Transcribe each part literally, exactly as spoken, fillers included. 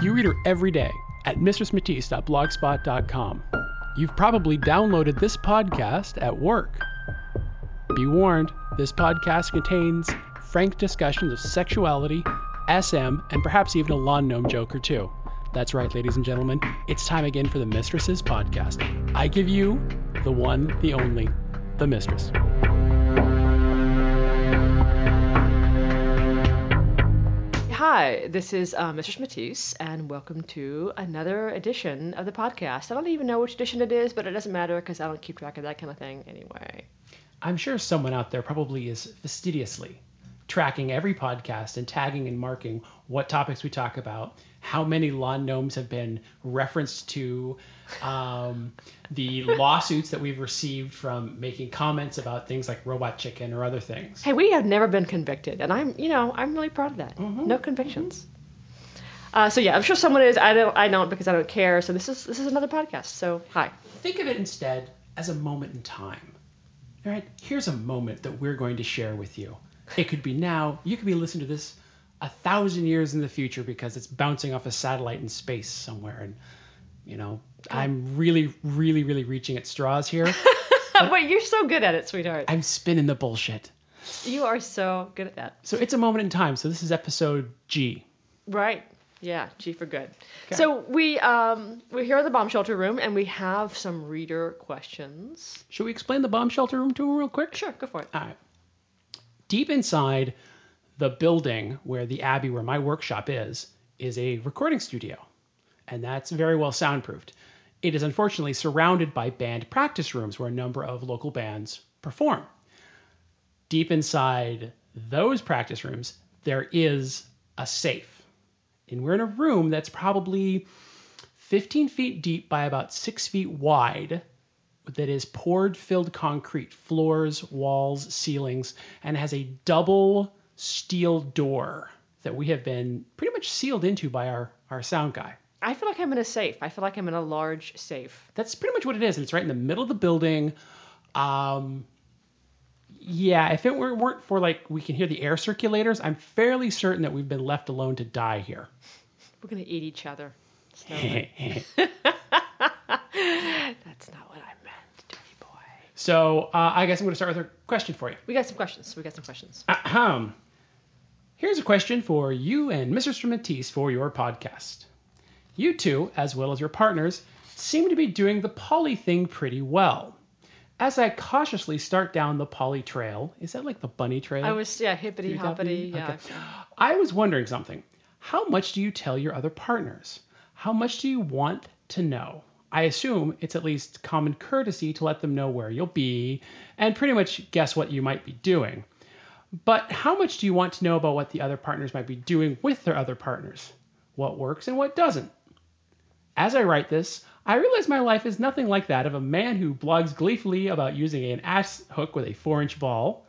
You read her every day at mistress matisse dot blogspot dot com. You've probably downloaded this podcast at work. Be warned, this podcast contains frank discussions of sexuality, S M, and perhaps even a lawn gnome joke or two. That's right, ladies and gentlemen, it's time again for the Mistresses Podcast. I give you the one, the only, the Mistress. Hi, this is uh, Mistress Matisse, and welcome to another edition of the podcast. I don't even know which edition it is, but it doesn't matter because I don't keep track of that kind of thing anyway. I'm sure someone out there probably is fastidiously tracking every podcast and tagging and marking what topics we talk about, how many lawn gnomes have been referenced to, um, the lawsuits that we've received from making comments about things like Robot Chicken or other things. Hey, we have never been convicted, and I'm, you know, I'm really proud of that. Mm-hmm. No convictions. Mm-hmm. Uh, so yeah, I'm sure someone is. I don't. I don't because I don't care. So this is this is another podcast. So hi. Think of it instead as a moment in time. All right, here's a moment that we're going to share with you. It could be now. You could be listening to this a thousand years in the future because it's bouncing off a satellite in space somewhere. And, you know, okay. I'm really, really, really reaching at straws here. Wait, you're so good at it, sweetheart. I'm spinning the bullshit. You are so good at that. So it's a moment in time. So this is episode G. Right. Yeah, G for good. Okay. So we, um, we're here at the bomb shelter room, and we have some reader questions. Should we explain the bomb shelter room to them real quick? Sure, go for it. All right. Deep inside the building where the Abbey, where my workshop is, is a recording studio, and that's very well soundproofed. It is unfortunately surrounded by band practice rooms where a number of local bands perform. Deep inside those practice rooms, there is a safe, and we're in a room that's probably fifteen feet deep by about six feet wide, that is poured filled concrete, floors, walls, ceilings, and has a double steel door that we have been pretty much sealed into by our, our sound guy. I feel like I'm in a safe. I feel like I'm in a large safe. That's pretty much what it is, and it's right in the middle of the building. Um, yeah, if it were, weren't for, like, we can hear the air circulators, I'm fairly certain that we've been left alone to die here. We're going to eat each other. That's not what I meant, dirty boy. So uh, I guess I'm going to start with a question for you. We got some questions. We got some questions. Ahem. Here's a question for you and Mistress Matisse for your podcast. You two, as well as your partners, seem to be doing the poly thing pretty well. As I cautiously start down the poly trail, is that like the bunny trail? I was, yeah, hippity hoppity. Yeah. Okay. I was wondering something. How much do you tell your other partners? How much do you want to know? I assume it's at least common courtesy to let them know where you'll be and pretty much guess what you might be doing. But how much do you want to know about what the other partners might be doing with their other partners? What works and what doesn't? As I write this, I realize my life is nothing like that of a man who blogs gleefully about using an ass hook with a four-inch ball.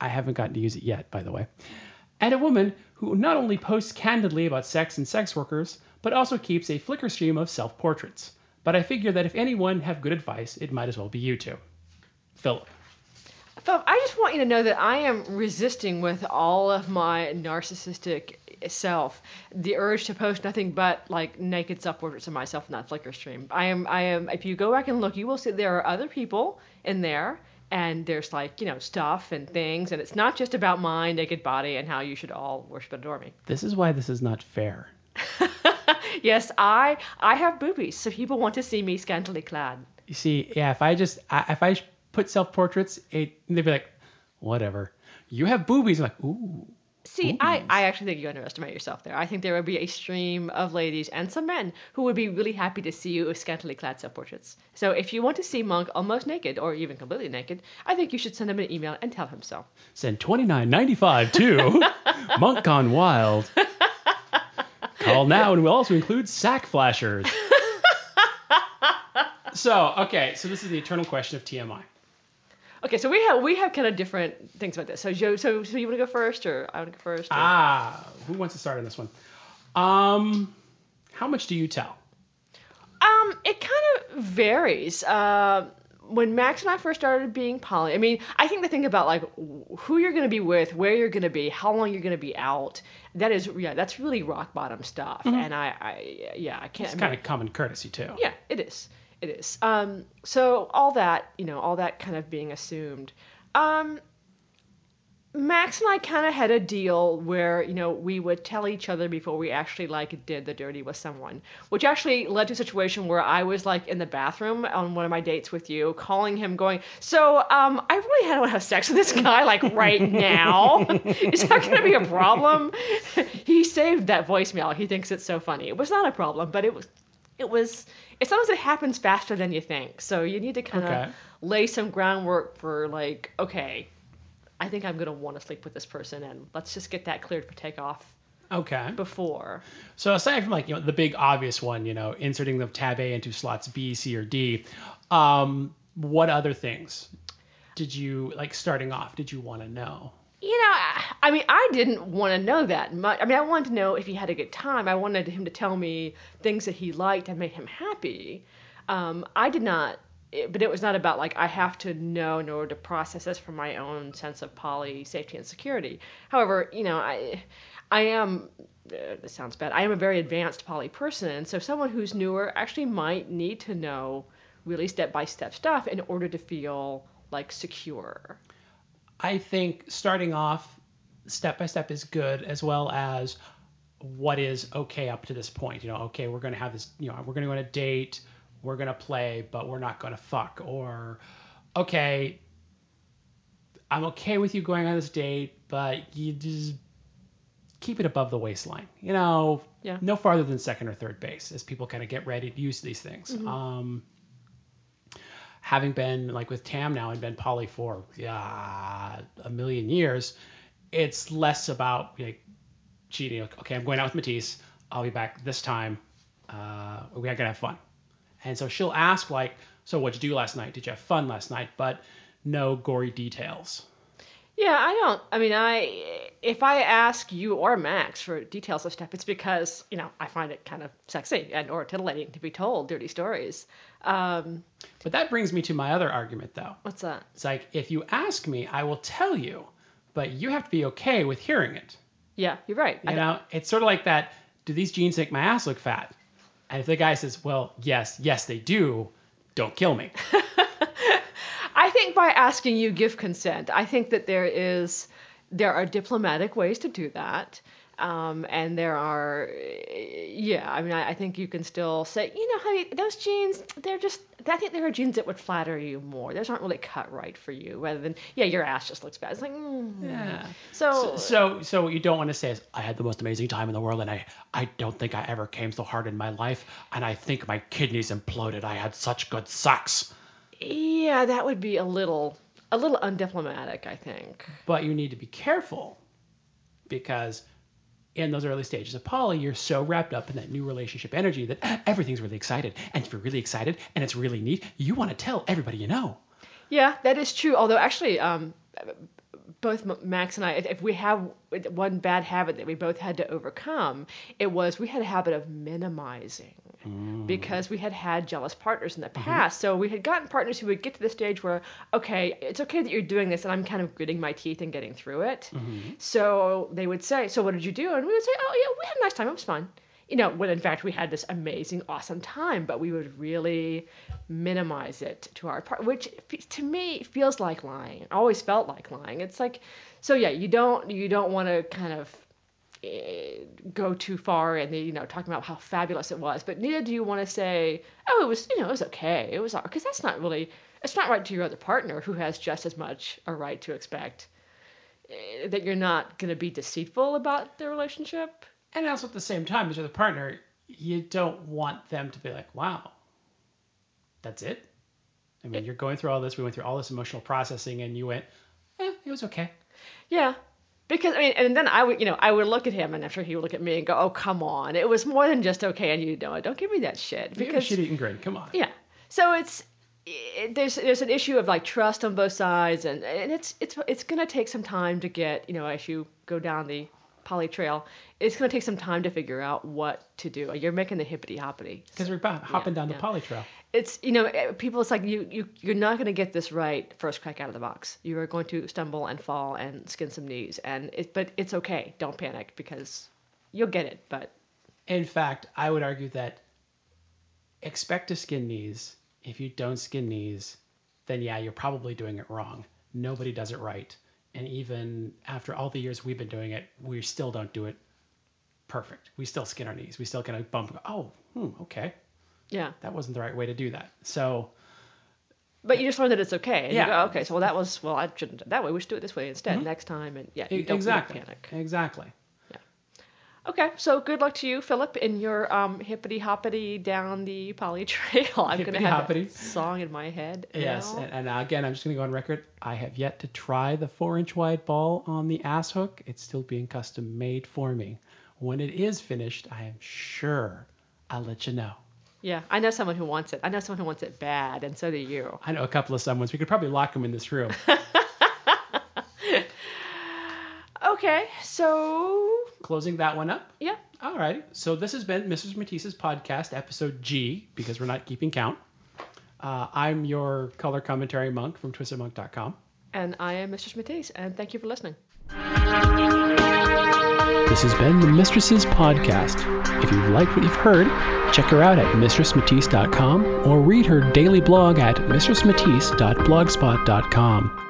I haven't gotten to use it yet, by the way. And a woman who not only posts candidly about sex and sex workers, but also keeps a Flickr stream of self-portraits. But I figure that if anyone have good advice, it might as well be you two. Philip. Philip, I just want you to know that I am resisting with all of my narcissistic self the urge to post nothing but like naked self-portraits of myself in that Flickr stream. I am, I am. If you go back and look, you will see there are other people in there, and there's like, you know, stuff and things, and it's not just about my naked body and how you should all worship and adore me. This is why this is not fair. Yes, I I have boobies, so people want to see me scantily clad. You see, yeah, if I just I, if I put self-portraits, it they'd be like, whatever. You have boobies, I'm like, ooh. See, boobies. I I actually think you underestimate yourself there. I think there would be a stream of ladies and some men who would be really happy to see you with scantily clad self-portraits. So if you want to see Monk almost naked or even completely naked, I think you should send him an email and tell him so. Send twenty-nine ninety-five to Monk Gone Wild. Call now, and we'll also include sack flashers. So, okay, so this is the eternal question of T M I. Okay, so we have we have kind of different things about this. So, Joe, so, so you want to go first, or I want to go first? Or... Ah, who wants to start on this one? Um, how much do you tell? Um, it kind of varies. Uh, when Max and I first started being poly, I mean, I think the thing about like who you're going to be with, where you're going to be, how long you're going to be out, that is, yeah, that's really rock bottom stuff. Mm-hmm. And I, I, yeah, I can't. It's kind of common courtesy too. Yeah, it is. It is. Um, so all that, you know, all that kind of being assumed. Um, Max and I kind of had a deal where, you know, we would tell each other before we actually, like, did the dirty with someone, which actually led to a situation where I was, like, in the bathroom on one of my dates with you, calling him, going, so, um, I really had to have sex with this guy, like, right now. Is that going to be a problem? He saved that voicemail. He thinks it's so funny. It was not a problem, but it was, it was, it's sometimes it happens faster than you think. So you need to kind of okay. lay some groundwork for, like, okay, I think I'm going to want to sleep with this person, and let's just get that cleared for takeoff. Okay. Before. So aside from, like, you know, the big obvious one, you know, inserting the tab A into slots B, C, or D, um, what other things did you, like, starting off, did you want to know? You know, I mean, I didn't want to know that much. I mean, I wanted to know if he had a good time. I wanted him to tell me things that he liked and made him happy. Um, I did not. It, but it was not about, like, I have to know in order to process this for my own sense of poly safety and security. However, you know, I I am, uh, this sounds bad, I am a very advanced poly person, and so someone who's newer actually might need to know really step-by-step stuff in order to feel, like, secure. I think starting off step-by-step is good, as well as what is okay up to this point. You know, okay, we're going to have this, you know, we're going to go on a date, we're going to play, but we're not going to fuck. Or, okay, I'm okay with you going on this date, but you just keep it above the waistline. You know, yeah. no farther than second or third base as people kind of get ready to use these things. Mm-hmm. Um, having been, like, with Tam now and been poly for yeah, a million years, it's less about, like, cheating. Okay, I'm going out with Matisse. I'll be back this time. Uh, we are going to have fun. And so she'll ask, like, so what'd you do last night? Did you have fun last night? But no gory details. Yeah, I don't. I mean, I if I ask you or Max for details of stuff, it's because, you know, I find it kind of sexy and or titillating to be told dirty stories. Um, but that brings me to my other argument, though. What's that? It's like, if you ask me, I will tell you, but you have to be okay with hearing it. Yeah, you're right. You I know, don't. It's sort of like that, do these jeans make my ass look fat? And if the guy says, well, yes, yes, they do, don't kill me. I think by asking you give consent. I think that there is, there are diplomatic ways to do that. Um, and there are, yeah, I mean, I, I think you can still say, you know, honey, those jeans, they're just, I think there are jeans that would flatter you more. Those aren't really cut right for you rather than, yeah, your ass just looks bad. It's like, mm. yeah. So, so, so, so what you don't want to say is, I had the most amazing time in the world and I, I don't think I ever came so hard in my life. And I think my kidneys imploded. I had such good sex. Yeah, that would be a little, a little undiplomatic, I think. But you need to be careful because in those early stages of poly, you're so wrapped up in that new relationship energy that everything's really excited. And if you're really excited and it's really neat, you want to tell everybody you know. Yeah, that is true. Although actually, um, both Max and I, if we have one bad habit that we both had to overcome, it was we had a habit of minimizing mm. because we had had jealous partners in the past. Mm-hmm. So we had gotten partners who would get to the stage where, okay, it's okay that you're doing this and I'm kind of gritting my teeth and getting through it. Mm-hmm. So they would say, so what did you do? And we would say, oh yeah, we had a nice time. It was fun. You know, when in fact we had this amazing, awesome time, but we would really minimize it to our part, which to me feels like lying. Always felt like lying. It's like, so yeah, you don't you don't want to kind of eh, go too far and you know talking about how fabulous it was, but neither do you want to say, oh, it was you know it was okay, it was because that's not really it's not right to your other partner who has just as much a right to expect eh, that you're not going to be deceitful about their relationship. And also at the same time, as your partner, you don't want them to be like, wow, that's it? I mean, you're going through all this. We went through all this emotional processing and you went, eh, it was okay. Yeah. Because, I mean, and then I would, you know, I would look at him and I'm sure he would look at me and go, oh, come on. It was more than just okay. And you know, don't give me that shit. Because, you should eat and grin. Come on. Yeah. So it's, it, there's there's an issue of like trust on both sides. And, and it's, it's, it's going to take some time to get, you know, as you go down the poly trail, it's going to take some time to figure out what to do. You're making the hippity hoppity because we're hopping yeah, down the yeah. poly trail. it's, you know, people, it's like, you, you, you're not going to get this right first crack out of the box. You are going to stumble and fall and skin some knees. And it, but it's okay. Don't panic, because you'll get it. But in fact, I would argue that expect to skin knees. If you don't skin knees, then yeah, you're probably doing it wrong. Nobody does it right. And even after all the years we've been doing it, we still don't do it perfect. We still skin our knees. We still kind of bump. Oh, hmm, okay. Yeah. That wasn't the right way to do that. So. But you just learn that it's okay. And yeah. You go, okay, so well, that was, well, I shouldn't do it that way. We should do it this way instead mm-hmm. next time. And yeah, you don't exactly. panic. Exactly. Okay, so good luck to you, Philip, in your um, hippity-hoppity down the poly trail. I'm going to have a song in my head. Yes, and, and again, I'm just going to go on record. I have yet to try the four-inch wide ball on the ass hook. It's still being custom made for me. When it is finished, I am sure I'll let you know. Yeah, I know someone who wants it. I know someone who wants it bad, and so do you. I know a couple of someones. We could probably lock them in this room. Okay, so... closing that one up? Yeah. All right. So this has been Mistress Matisse's podcast, episode G, because we're not keeping count. Uh, I'm your color commentary monk from twisted monk dot com. And I am Mistress Matisse, and thank you for listening. This has been the Mistress's Podcast. If you like what you've heard, check her out at mistress matisse dot com or read her daily blog at mistress matisse dot blogspot dot com.